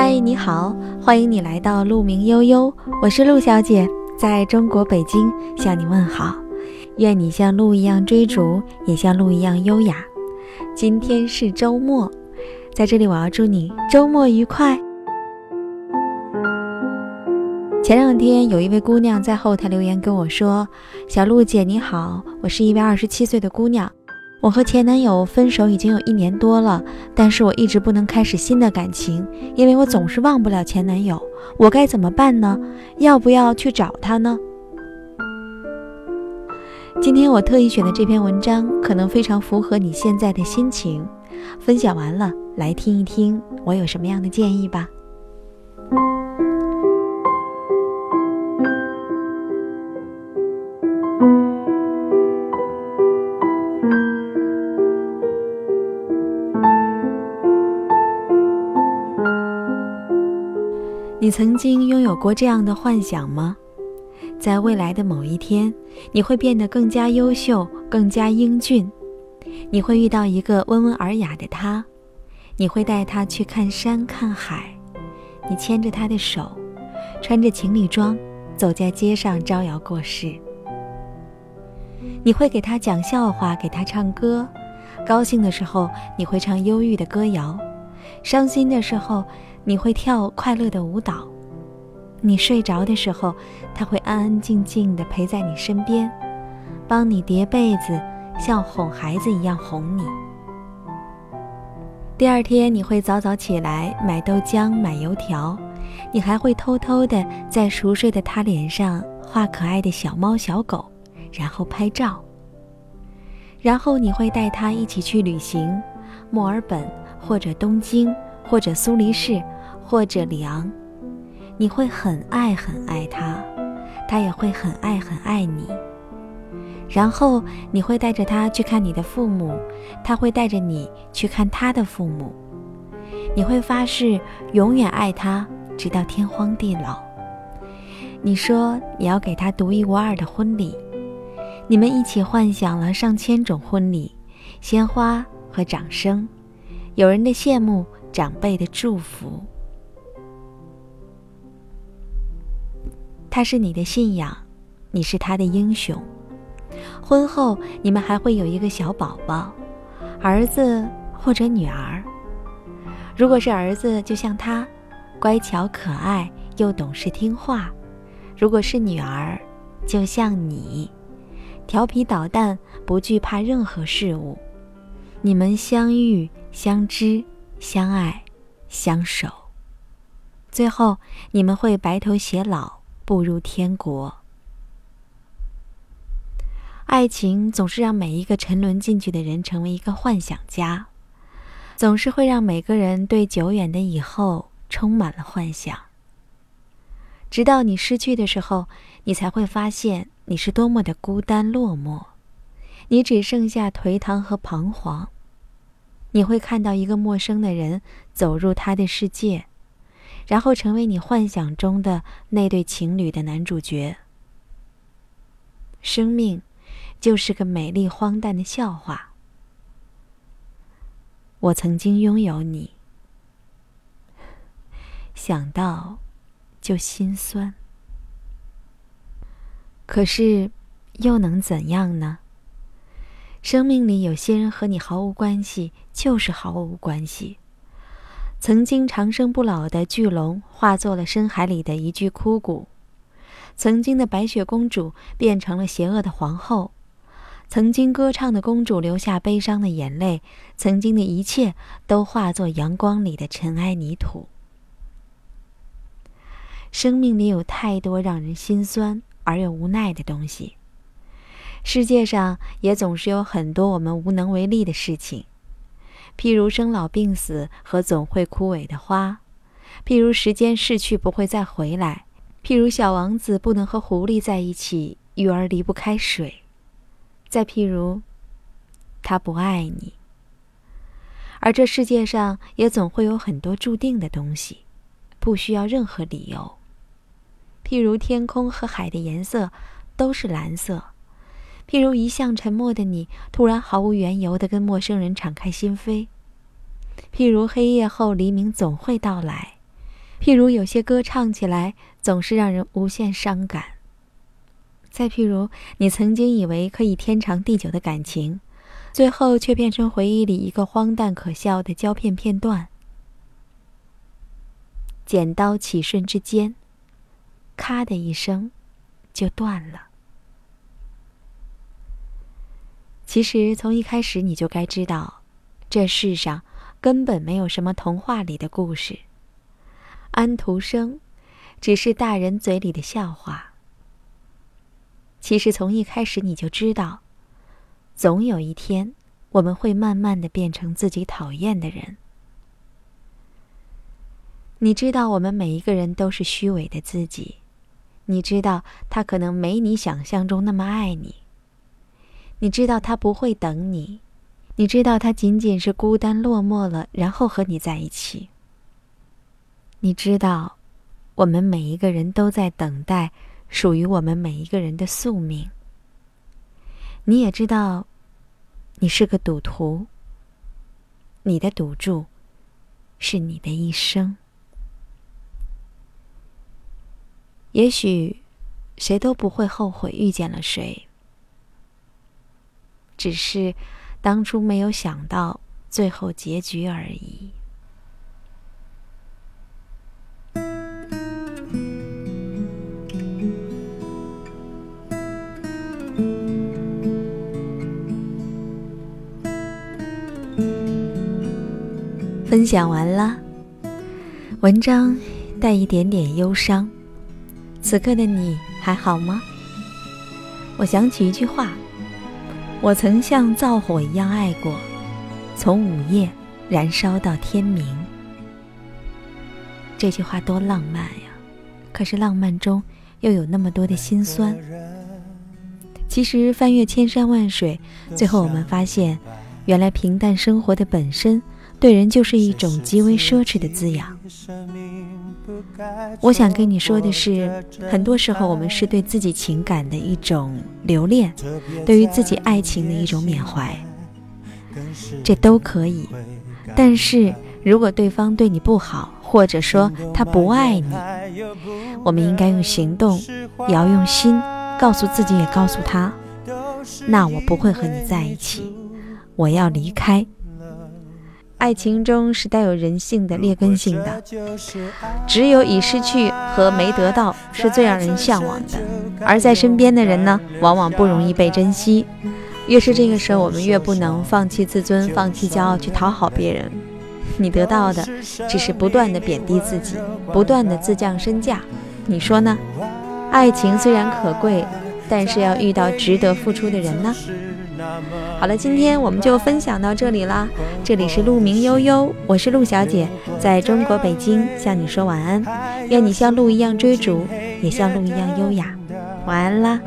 嗨，你好，欢迎你来到鹿鸣悠悠，我是鹿小姐，在中国北京向你问好。愿你像鹿一样追逐，也像鹿一样优雅。今天是周末，在这里我要祝你周末愉快。前两天有一位姑娘在后台留言跟我说，小鹿姐你好，我是一位27岁的姑娘，我和前男友分手已经有1年多了，但是我一直不能开始新的感情，因为我总是忘不了前男友，我该怎么办呢？要不要去找他呢？今天我特意选的这篇文章可能非常符合你现在的心情。分享完了，来听一听我有什么样的建议吧。你曾经拥有过这样的幻想吗？在未来的某一天，你会变得更加优秀，更加英俊，你会遇到一个温文尔雅的他，你会带他去看山看海，你牵着他的手，穿着情侣装，走在街上招摇过市。你会给他讲笑话，给他唱歌，高兴的时候你会唱忧郁的歌谣，伤心的时候你会跳快乐的舞蹈，你睡着的时候，他会安安静静地陪在你身边，帮你叠被子，像哄孩子一样哄你。第二天你会早早起来买豆浆买油条，你还会偷偷地在熟睡的他脸上画可爱的小猫小狗，然后拍照。然后你会带他一起去旅行，墨尔本或者东京或者苏黎世或者里昂，你会很爱很爱他，他也会很爱很爱你。然后你会带着他去看你的父母，他会带着你去看他的父母，你会发誓永远爱他，直到天荒地老。你说你要给他独一无二的婚礼，你们一起幻想了上千种婚礼，鲜花和掌声，有人的羡慕，长辈的祝福。他是你的信仰，你是他的英雄。婚后你们还会有一个小宝宝，儿子或者女儿。如果是儿子，就像他，乖巧可爱又懂事听话；如果是女儿，就像你，调皮捣蛋，不惧怕任何事物。你们相遇相知相爱相守，最后你们会白头偕老，步入天国。爱情总是让每一个沉沦进去的人成为一个幻想家，总是会让每个人对久远的以后充满了幻想。直到你失去的时候，你才会发现你是多么的孤单落寞，你只剩下颓唐和彷徨。你会看到一个陌生的人走入他的世界，然后成为你幻想中的那对情侣的男主角。生命就是个美丽荒诞的笑话。我曾经拥有你，想到就心酸。可是又能怎样呢？生命里有些人和你毫无关系，就是毫无关系。曾经长生不老的巨龙化作了深海里的一具枯骨，曾经的白雪公主变成了邪恶的皇后，曾经歌唱的公主留下悲伤的眼泪，曾经的一切都化作阳光里的尘埃泥土。生命里有太多让人心酸而又无奈的东西，世界上也总是有很多我们无能为力的事情，譬如生老病死和总会枯萎的花，譬如时间逝去不会再回来，譬如小王子不能和狐狸在一起，鱼儿离不开水，再譬如他不爱你。而这世界上也总会有很多注定的东西，不需要任何理由，譬如天空和海的颜色都是蓝色，譬如一向沉默的你突然毫无缘由地跟陌生人敞开心扉，譬如黑夜后黎明总会到来，譬如有些歌唱起来总是让人无限伤感。再譬如你曾经以为可以天长地久的感情，最后却变成回忆里一个荒诞可笑的胶片片段。剪刀起瞬之间，咔的一声就断了。其实从一开始你就该知道，这世上根本没有什么童话里的故事，安徒生只是大人嘴里的笑话。其实从一开始你就知道，总有一天我们会慢慢地变成自己讨厌的人。你知道我们每一个人都是虚伪的自己，你知道他可能没你想象中那么爱你，你知道他不会等你，你知道他仅仅是孤单落寞了，然后和你在一起。你知道我们每一个人都在等待属于我们每一个人的宿命。你也知道你是个赌徒，你的赌注是你的一生。也许谁都不会后悔遇见了谁，只是当初没有想到最后结局而已。分享完了，文章带一点点忧伤。此刻的你还好吗？我想起一句话，我曾像灶火一样爱过，从午夜燃烧到天明。这句话多浪漫呀，可是浪漫中又有那么多的心酸。其实翻越千山万水，最后我们发现，原来平淡生活的本身对人就是一种极为奢侈的滋养。我想跟你说的是，很多时候我们是对自己情感的一种留恋，对于自己爱情的一种缅怀，这都可以。但是如果对方对你不好，或者说他不爱你，我们应该用行动，也要用心告诉自己，也告诉他，那我不会和你在一起，我要离开。爱情中是带有人性的劣根性的，只有已失去和没得到是最让人向往的，而在身边的人呢，往往不容易被珍惜。越是这个时候，我们越不能放弃自尊，放弃骄傲，去讨好别人。你得到的只是不断的贬低自己，不断的自降身价。你说呢？爱情虽然可贵，但是要遇到值得付出的人呢？好了，今天我们就分享到这里啦。这里是鹿鸣悠悠，我是鹿小姐，在中国北京向你说晚安。愿你像鹿一样追逐，也像鹿一样优雅。晚安啦。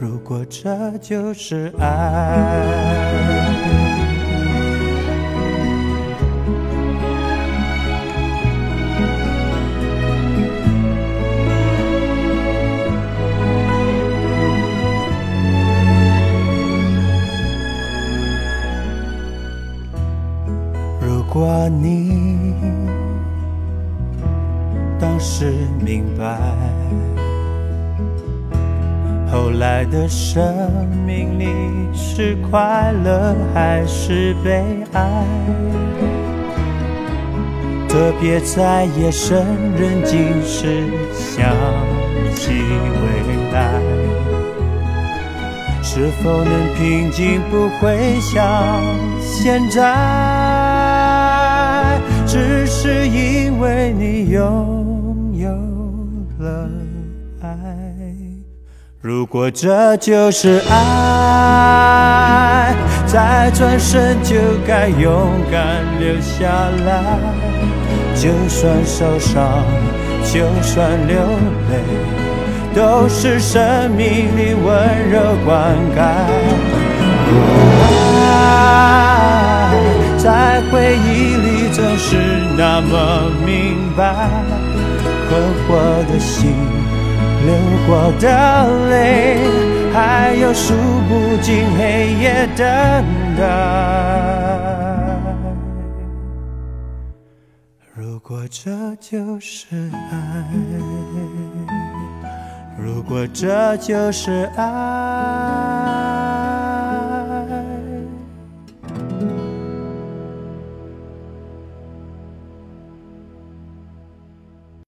如果这就是爱，如果你当时明白，后来的生命里是快乐还是悲哀，特别在夜深人静时想起未来，是否能平静，不会像现在。只是因为你拥有了爱，如果这就是爱，再转身就该勇敢留下来。就算受伤，就算流泪，都是生命里温柔灌溉。在回忆里总是那么明白，困惑的心，流过的泪，还有数不尽黑夜等待。如果这就是爱，如果这就是爱。